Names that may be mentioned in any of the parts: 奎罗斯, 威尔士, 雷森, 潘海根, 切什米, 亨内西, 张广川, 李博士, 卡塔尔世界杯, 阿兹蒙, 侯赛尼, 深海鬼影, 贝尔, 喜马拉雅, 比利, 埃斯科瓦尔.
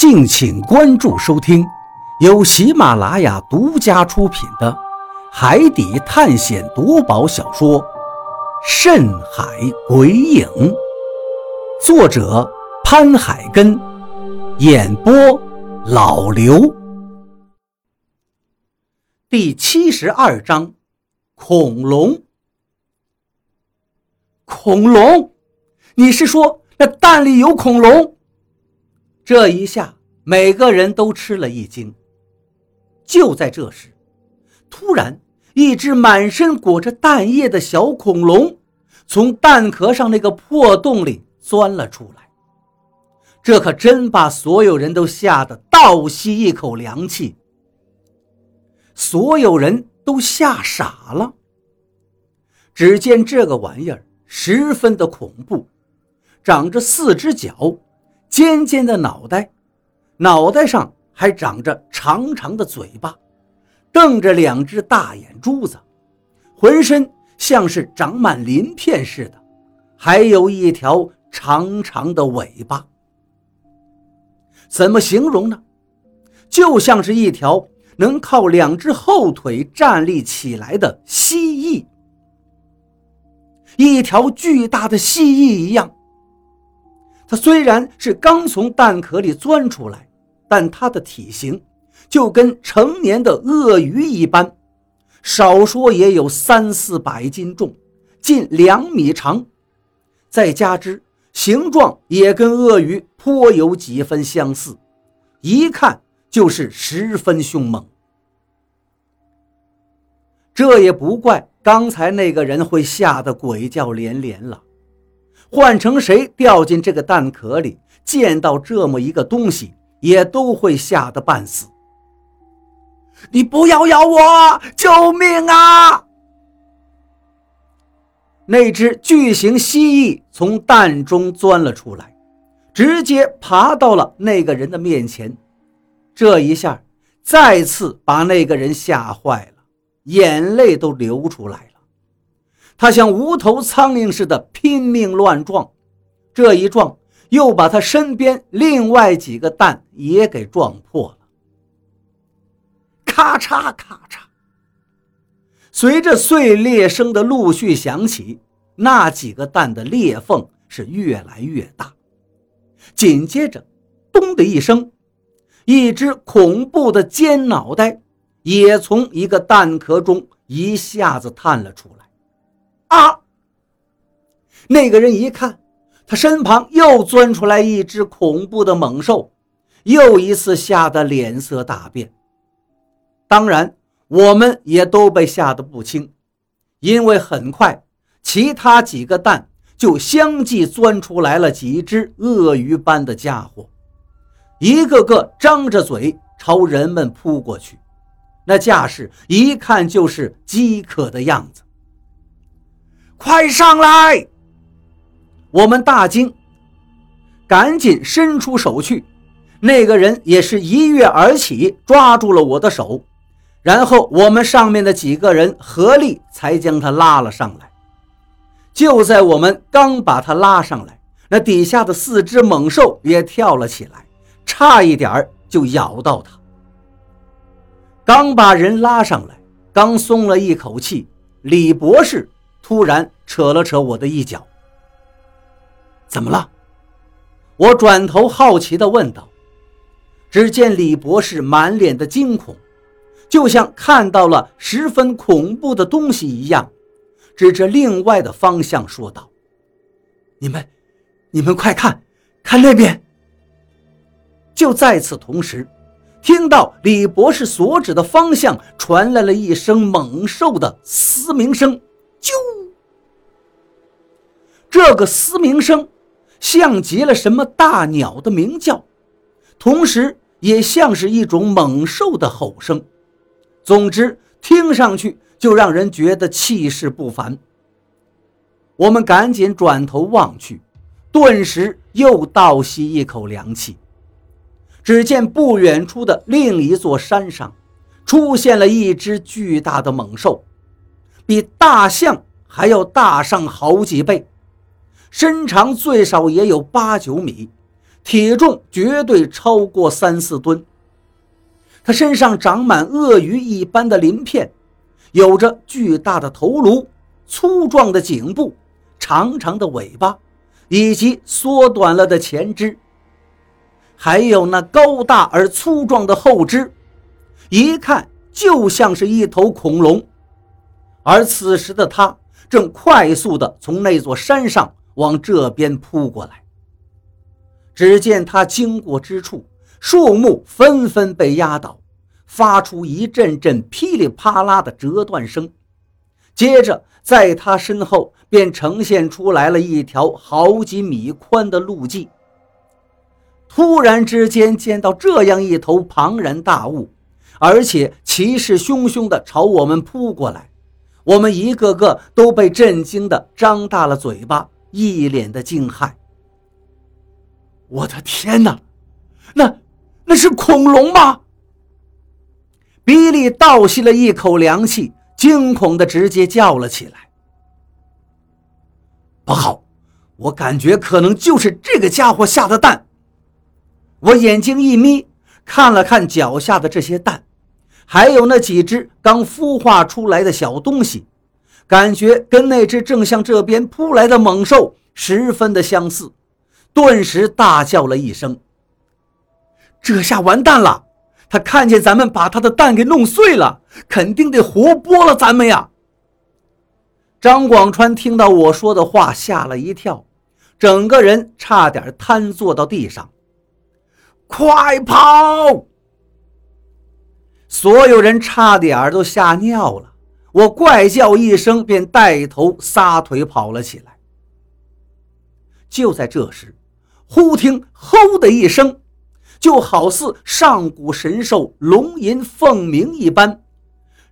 敬请关注收听由喜马拉雅独家出品的海底探险夺宝小说《深海鬼影》，作者潘海根，演播老刘。第72章，恐龙。恐龙？你是说那蛋里有恐龙？这一下每个人都吃了一惊。就在这时，突然一只满身裹着蛋液的小恐龙从蛋壳上那个破洞里钻了出来。这可真把所有人都吓得倒吸一口凉气。所有人都吓傻了。只见这个玩意儿十分的恐怖，长着四只脚，尖尖的脑袋，脑袋上还长着长长的嘴巴，瞪着两只大眼珠子，浑身像是长满鳞片似的，还有一条长长的尾巴。怎么形容呢？就像是一条能靠两只后腿站立起来的蜥蜴，一条巨大的蜥蜴一样。它虽然是刚从蛋壳里钻出来，但它的体型就跟成年的鳄鱼一般，少说也有300-400斤重，近2米长，再加之形状也跟鳄鱼颇有几分相似，一看就是十分凶猛。这也不怪刚才那个人会吓得鬼叫连连了。换成谁掉进这个蛋壳里，见到这么一个东西，也都会吓得半死。你不要咬我，救命啊！那只巨型蜥蜴从蛋中钻了出来，直接爬到了那个人的面前。这一下再次把那个人吓坏了，眼泪都流出来了。他像无头苍蝇似的拼命乱撞，这一撞又把他身边另外几个蛋也给撞破了。咔嚓咔嚓，随着碎裂声的陆续响起，那几个蛋的裂缝是越来越大。紧接着咚的一声，一只恐怖的尖脑袋也从一个蛋壳中一下子探了出来。啊！那个人一看，他身旁又钻出来一只恐怖的猛兽，又一次吓得脸色大变。当然，我们也都被吓得不轻，因为很快，其他几个蛋就相继钻出来了几只鳄鱼般的家伙，一个个张着嘴朝人们扑过去，那架势一看就是饥渴的样子。快上来！我们大惊，赶紧伸出手去。那个人也是一跃而起，抓住了我的手，然后我们上面的几个人合力才将他拉了上来。就在我们刚把他拉上来，那底下的四只猛兽也跳了起来，差一点就咬到他。刚把人拉上来，刚松了一口气，李博士突然扯了扯我的一脚。怎么了？我转头好奇地问道。只见李博士满脸的惊恐，就像看到了十分恐怖的东西一样，指着另外的方向说道：你们快看，看那边！就在此同时，听到李博士所指的方向传来了一声猛兽的嘶鸣声。啾！这个嘶鸣声像极了什么大鸟的鸣叫，同时也像是一种猛兽的吼声。总之，听上去就让人觉得气势不凡。我们赶紧转头望去，顿时又倒吸一口凉气。只见不远处的另一座山上出现了一只巨大的猛兽，比大象还要大上好几倍，身长最少也有8-9米，体重绝对超过3-4吨。他身上长满鳄鱼一般的鳞片，有着巨大的头颅、粗壮的颈部、长长的尾巴以及缩短了的前肢，还有那高大而粗壮的后肢，一看就像是一头恐龙。而此时的他正快速地从那座山上往这边扑过来。只见他经过之处，树木纷纷被压倒，发出一阵阵噼里啪啦的折断声。接着在他身后便呈现出来了一条好几米宽的路径。突然之间见到这样一头庞然大物，而且气势汹汹地朝我们扑过来，我们一个个都被震惊地张大了嘴巴，一脸的惊骇。我的天哪，那是恐龙吗？比利倒吸了一口凉气，惊恐地直接叫了起来。不好，我感觉可能就是这个家伙下的蛋。我眼睛一眯，看了看脚下的这些蛋，还有那几只刚孵化出来的小东西，感觉跟那只正向这边扑来的猛兽十分的相似，顿时大叫了一声。这下完蛋了，他看见咱们把他的蛋给弄碎了，肯定得活剥了咱们呀。张广川听到我说的话吓了一跳，整个人差点瘫坐到地上。快跑！所有人差点都吓尿了，我怪叫一声便带头撒腿跑了起来。就在这时，忽听吼的一声，就好似上古神兽龙吟凤鸣一般，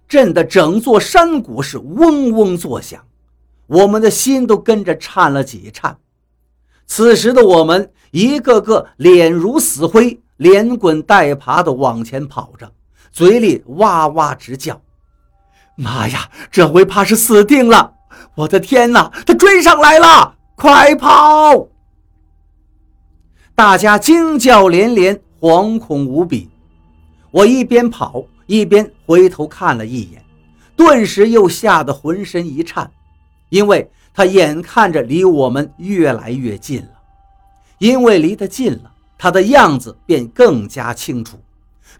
震得整座山谷是嗡嗡作响，我们的心都跟着颤了几颤。此时的我们一个个脸如死灰，连滚带爬地往前跑着，嘴里哇哇直叫。妈呀，这回怕是死定了！我的天哪，他追上来了！快跑！大家惊叫连连，惶恐无比。我一边跑一边回头看了一眼，顿时又吓得浑身一颤，因为他眼看着离我们越来越近了。因为离得近了，他的样子便更加清楚，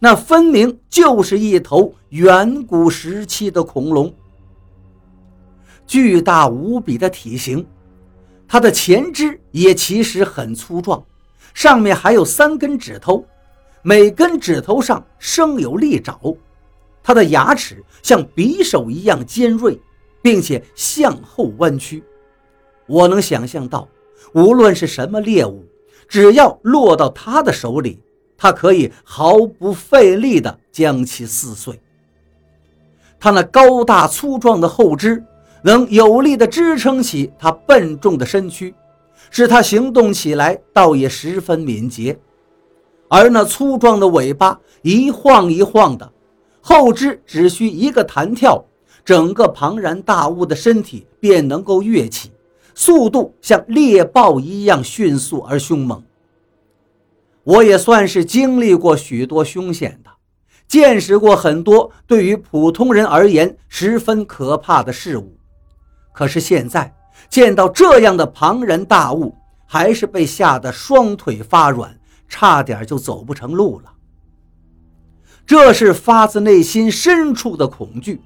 那分明就是一头远古时期的恐龙。巨大无比的体型，它的前肢也其实很粗壮，上面还有3根指头，每根指头上生有利爪。它的牙齿像匕首一样尖锐，并且向后弯曲。我能想象到，无论是什么猎物，只要落到他的手里，他可以毫不费力地将其撕碎。他那高大粗壮的后肢能有力地支撑起他笨重的身躯，使他行动起来倒也十分敏捷。而那粗壮的尾巴一晃一晃的，后肢只需一个弹跳，整个庞然大物的身体便能够跃起，速度像猎豹一样迅速而凶猛。我也算是经历过许多凶险的，见识过很多对于普通人而言十分可怕的事物，可是现在见到这样的庞然大物，还是被吓得双腿发软，差点就走不成路了。这是发自内心深处的恐惧。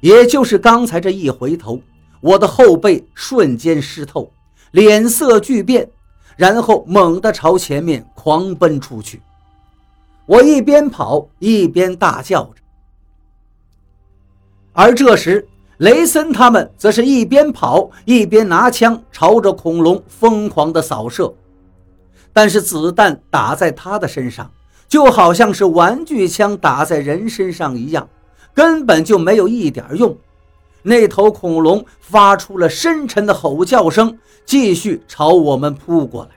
也就是刚才这一回头，我的后背瞬间湿透，脸色巨变，然后猛地朝前面狂奔出去。我一边跑一边大叫着，而这时雷森他们则是一边跑一边拿枪朝着恐龙疯狂地扫射，但是子弹打在他的身上，就好像是玩具枪打在人身上一样，根本就没有一点用。那头恐龙发出了深沉的吼叫声，继续朝我们扑过来。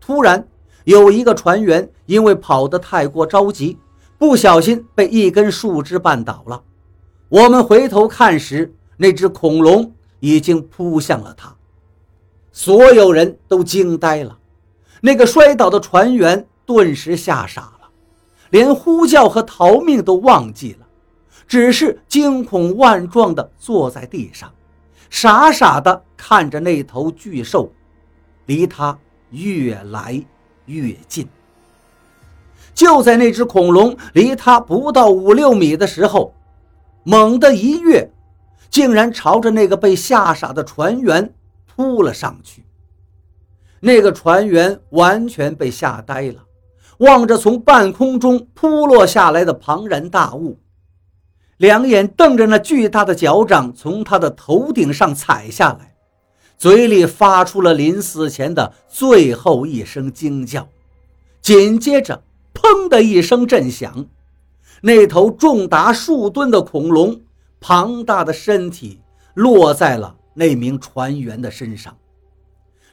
突然，有一个船员因为跑得太过着急，不小心被一根树枝绊倒了。我们回头看时，那只恐龙已经扑向了他。所有人都惊呆了，那个摔倒的船员顿时吓傻了，连呼叫和逃命都忘记了，只是惊恐万状地坐在地上，傻傻地看着那头巨兽离他越来越近。就在那只恐龙离他不到5-6米的时候，猛地一跃，竟然朝着那个被吓傻的船员扑了上去。那个船员完全被吓呆了，望着从半空中扑落下来的庞然大物，两眼瞪着那巨大的脚掌从他的头顶上踩下来，嘴里发出了临死前的最后一声惊叫。紧接着砰的一声震响，那头重达数吨的恐龙庞大的身体落在了那名船员的身上。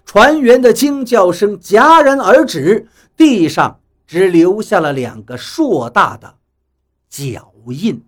船员的惊叫声戛然而止，地上只留下了2个硕大的脚印。